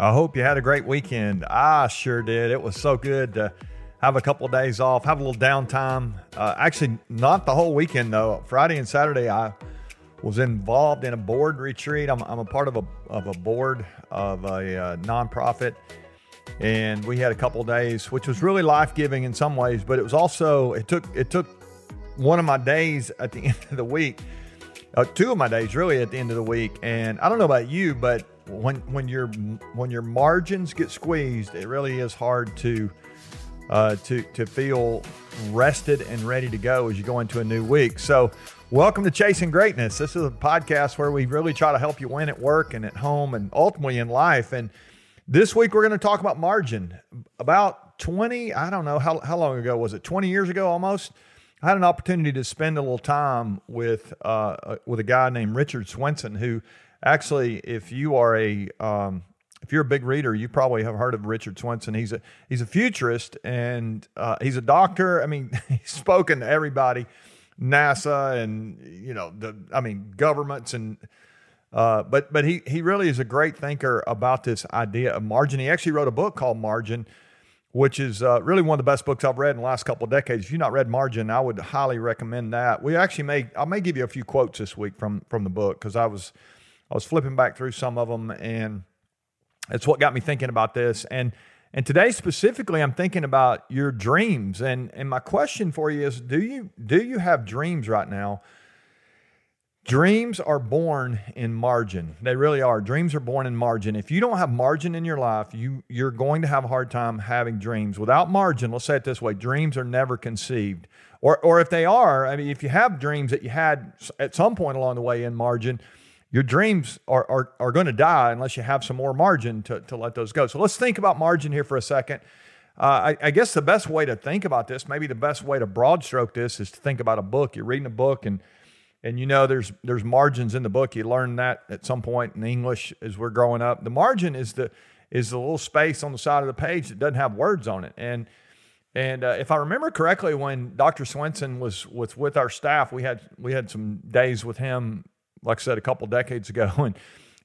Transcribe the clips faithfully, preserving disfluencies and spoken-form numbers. I hope you had a great weekend. I sure did. It was so good to have a couple of days off, have a little downtime. Uh, actually, not the whole weekend, though. Friday and Saturday, I was involved in a board retreat. I'm, I'm a part of a, of a board of a uh, nonprofit, and we had a couple of days, which was really life-giving in some ways, but it was also, it took, it took one of my days at the end of the week, uh, two of my days really at the end of the week. And I don't know about you, but when, when your, when your margins get squeezed, it really is hard to, uh, to, to feel rested and ready to go as you go into a new week. So welcome to Chasing Greatness. This is a podcast where we really try to help you win at work and at home and ultimately in life. And this week, we're going to talk about margin. About twenty, I don't know, how, how long ago was it? twenty years ago almost, I had an opportunity to spend a little time with uh, with a guy named Richard Swenson, who actually, if you are a, um, if you're a big reader, you probably have heard of Richard Swenson. He's a, he's a futurist, and uh, he's a doctor. I mean, he's spoken to everybody, NASA and, you know, the, I mean, governments and, Uh, but but he he really is a great thinker about this idea of margin. He actually wrote a book called Margin, which is uh, really one of the best books I've read in the last couple of decades. If you've not read Margin, I would highly recommend that. We actually may I may give you a few quotes this week from from the book, because I was I was flipping back through some of them, and it's what got me thinking about this. And and today specifically, I'm thinking about your dreams. And and my question for you is, do you do you have dreams right now? Dreams are born in margin. They really are. Dreams are born in margin. If you don't have margin in your life, you, you're going to have a hard time having dreams. Without margin, let's say it this way, dreams are never conceived. Or or if they are, I mean, if you have dreams that you had at some point along the way in margin, your dreams are are, are going to die unless you have some more margin to, to let those go. So let's think about margin here for a second. Uh, I, I guess the best way to think about this, maybe the best way to broad stroke this, is to think about a book. You're reading a book, and And you know, there's there's margins in the book. You learn that at some point in English as we're growing up. The margin is the is the little space on the side of the page that doesn't have words on it. And and uh, if I remember correctly, when Doctor Swenson was with with our staff, we had we had some days with him, like I said, a couple decades ago, and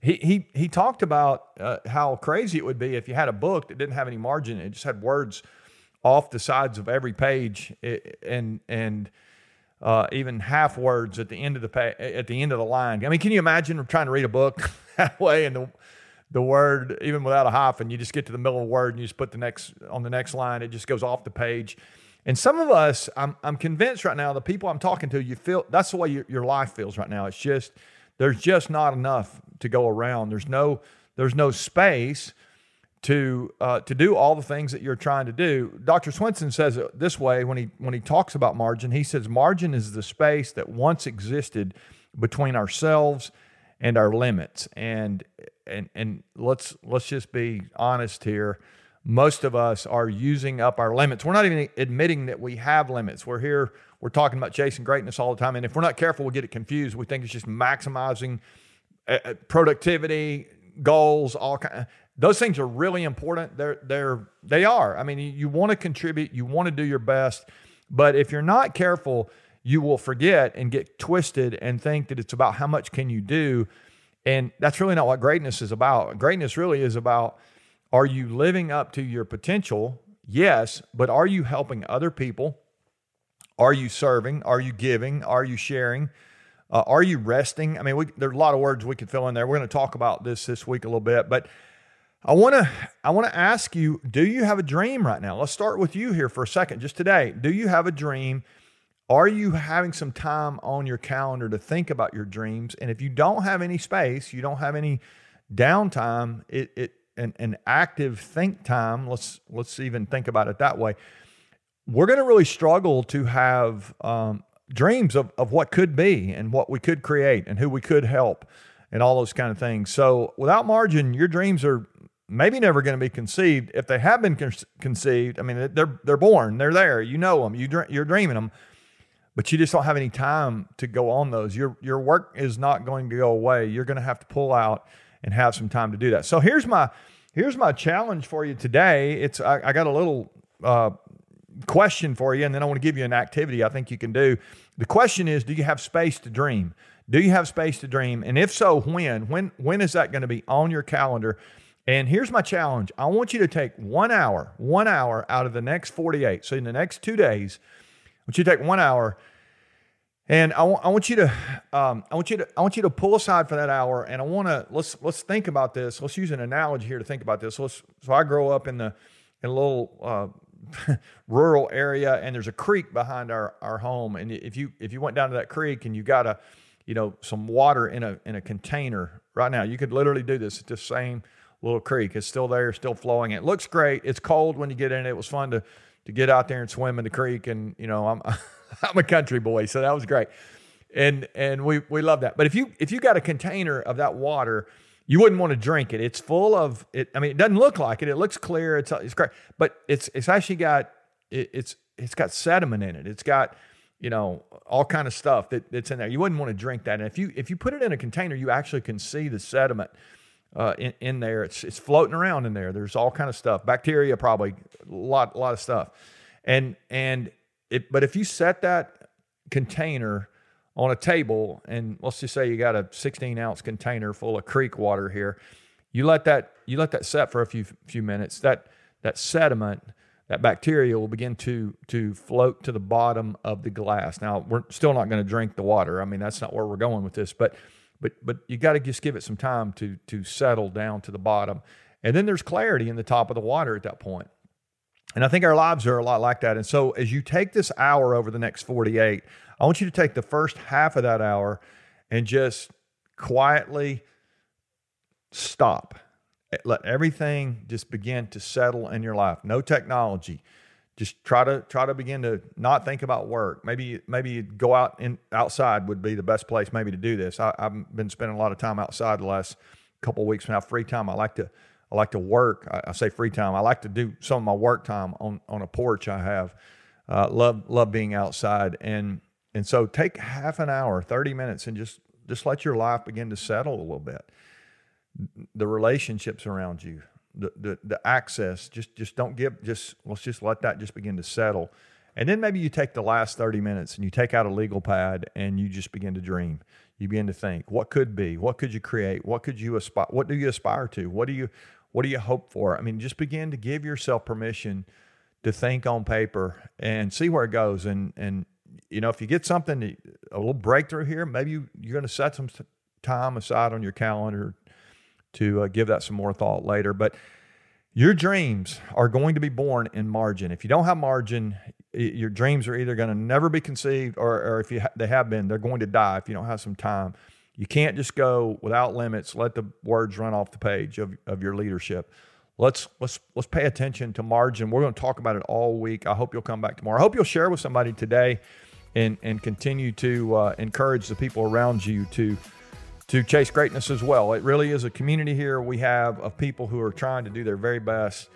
he he he talked about uh, how crazy it would be if you had a book that didn't have any margin. It just had words off the sides of every page, and and. Uh, even half words at the end of the pa- at the end of the line. I mean, can you imagine trying to read a book that way, and the the word, even without a hyphen, you just get to the middle of the word and you just put the next on the next line. It just goes off the page. And some of us, I'm I'm convinced right now, the people I'm talking to, you feel that's the way your, your life feels right now. It's just there's just not enough to go around. There's no there's no space to uh, to do all the things that you're trying to do. Doctor Swenson says it this way when he when he talks about margin. He says margin is the space that once existed between ourselves and our limits. And and and let's let's just be honest here. Most of us are using up our limits. We're not even admitting that we have limits. We're here. We're talking about chasing greatness all the time. And if we're not careful, we'll get it confused. We think it's just maximizing productivity, goals, all kinds. Those things are really important. They're, they're, they are. I mean, you, you want to contribute, you want to do your best, but if you're not careful, you will forget and get twisted and think that it's about how much can you do. And that's really not what greatness is about. Greatness really is about, are you living up to your potential? Yes, but are you helping other people? Are you serving? Are you giving? Are you sharing? Uh, are you resting? I mean, we, there are a lot of words we could fill in there. We're going to talk about this this week a little bit, but I want to I want to ask you, do you have a dream right now? Let's start with you here for a second, just today. Do you have a dream? Are you having some time on your calendar to think about your dreams? And if you don't have any space, you don't have any downtime, it it an, an active think time, let's let's even think about it that way. We're going to really struggle to have um, dreams of, of what could be and what we could create and who we could help and all those kind of things. So without margin, your dreams are maybe never going to be conceived. If they have been con- conceived, I mean, they're they're born, they're there. You know them, you dr- you're dreaming them, but you just don't have any time to go on those. Your your work is not going to go away. You're going to have to pull out and have some time to do that. So here's my here's my challenge for you today. It's I, I got a little uh, question for you, and then I want to give you an activity I think you can do. The question is, do you have space to dream? Do you have space to dream? And if so, when? When when is that going to be on your calendar? And here's my challenge. I want you to take one hour, one hour out of the next forty-eight. So in the next two days, I want you to take one hour. And I, I want you to, um, I want you to, I want you to pull aside for that hour. And I want to, let's, let's think about this. Let's use an analogy here to think about this. Let's, so I grow up in the, in a little, uh, rural area, and there's a creek behind our, our home. And if you, if you went down to that creek and you got a, you know, some water in a, in a container right now, you could literally do this at the same little creek. It's still there, still flowing. It looks great. It's cold when you get in it. It was fun to, to get out there and swim in the creek. And, you know, I'm, I'm a country boy, so that was great. And, and we, we love that. But if you, if you got a container of that water, you wouldn't want to drink it. It's full of it. I mean, it doesn't look like it. It looks clear. It's it's great, but it's it's actually got it, it's it's got sediment in it. It's got, you know, all kind of stuff that that's in there. You wouldn't want to drink that. And if you if you put it in a container, you actually can see the sediment uh, in, in there. It's it's floating around in there. There's all kind of stuff, bacteria, probably a lot lot of stuff. And and it, but if you set that container on a table, and let's just say you got a sixteen ounce container full of creek water here, you let that you let that set for a few few minutes. That that sediment, that bacteria will begin to to float to the bottom of the glass. Now we're still not going to drink the water. I mean, that's not where we're going with this. But but but you got to just give it some time to to settle down to the bottom, and then there's clarity in the top of the water at that point. And I think our lives are a lot like that. And so as you take this hour over the next forty-eight, I want you to take the first half of that hour and just quietly stop. Let everything just begin to settle in your life. No technology. Just try to try to begin to not think about work. Maybe maybe go out in outside would be the best place maybe to do this. I, I've been spending a lot of time outside the last couple of weeks. When I have free time, I like to I like to work. I, I say free time. I like to do some of my work time on on a porch I have. Uh, love love being outside. And And so take half an hour, thirty minutes, and just, just let your life begin to settle a little bit. The relationships around you, the, the, the access, just, just don't give, just, let's just let that just begin to settle. And then maybe you take the last thirty minutes and you take out a legal pad and you just begin to dream. You begin to think, what could be, what could you create? What could you aspire? What do you aspire to? What do you, what do you hope for? I mean, just begin to give yourself permission to think on paper and see where it goes. And, and, you know, if you get something, a little breakthrough here, maybe you, you're going to set some time aside on your calendar to uh, give that some more thought later. But your dreams are going to be born in margin. If you don't have margin, your dreams are either going to never be conceived or, or if you ha- they have been, they're going to die if you don't have some time. You can't just go without limits, let the words run off the page of, of your leadership. Let's let's let's pay attention to margin. We're going to talk about it all week. I hope you'll come back tomorrow. I hope you'll share with somebody today, and and continue to uh, encourage the people around you to to chase greatness as well. It really is a community here we have of people who are trying to do their very best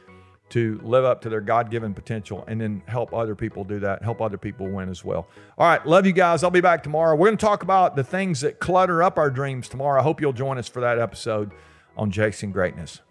to live up to their God-given potential, and then help other people do that, help other people win as well. All right, love you guys. I'll be back tomorrow. We're going to talk about the things that clutter up our dreams tomorrow. I hope you'll join us for that episode on Chasing Greatness.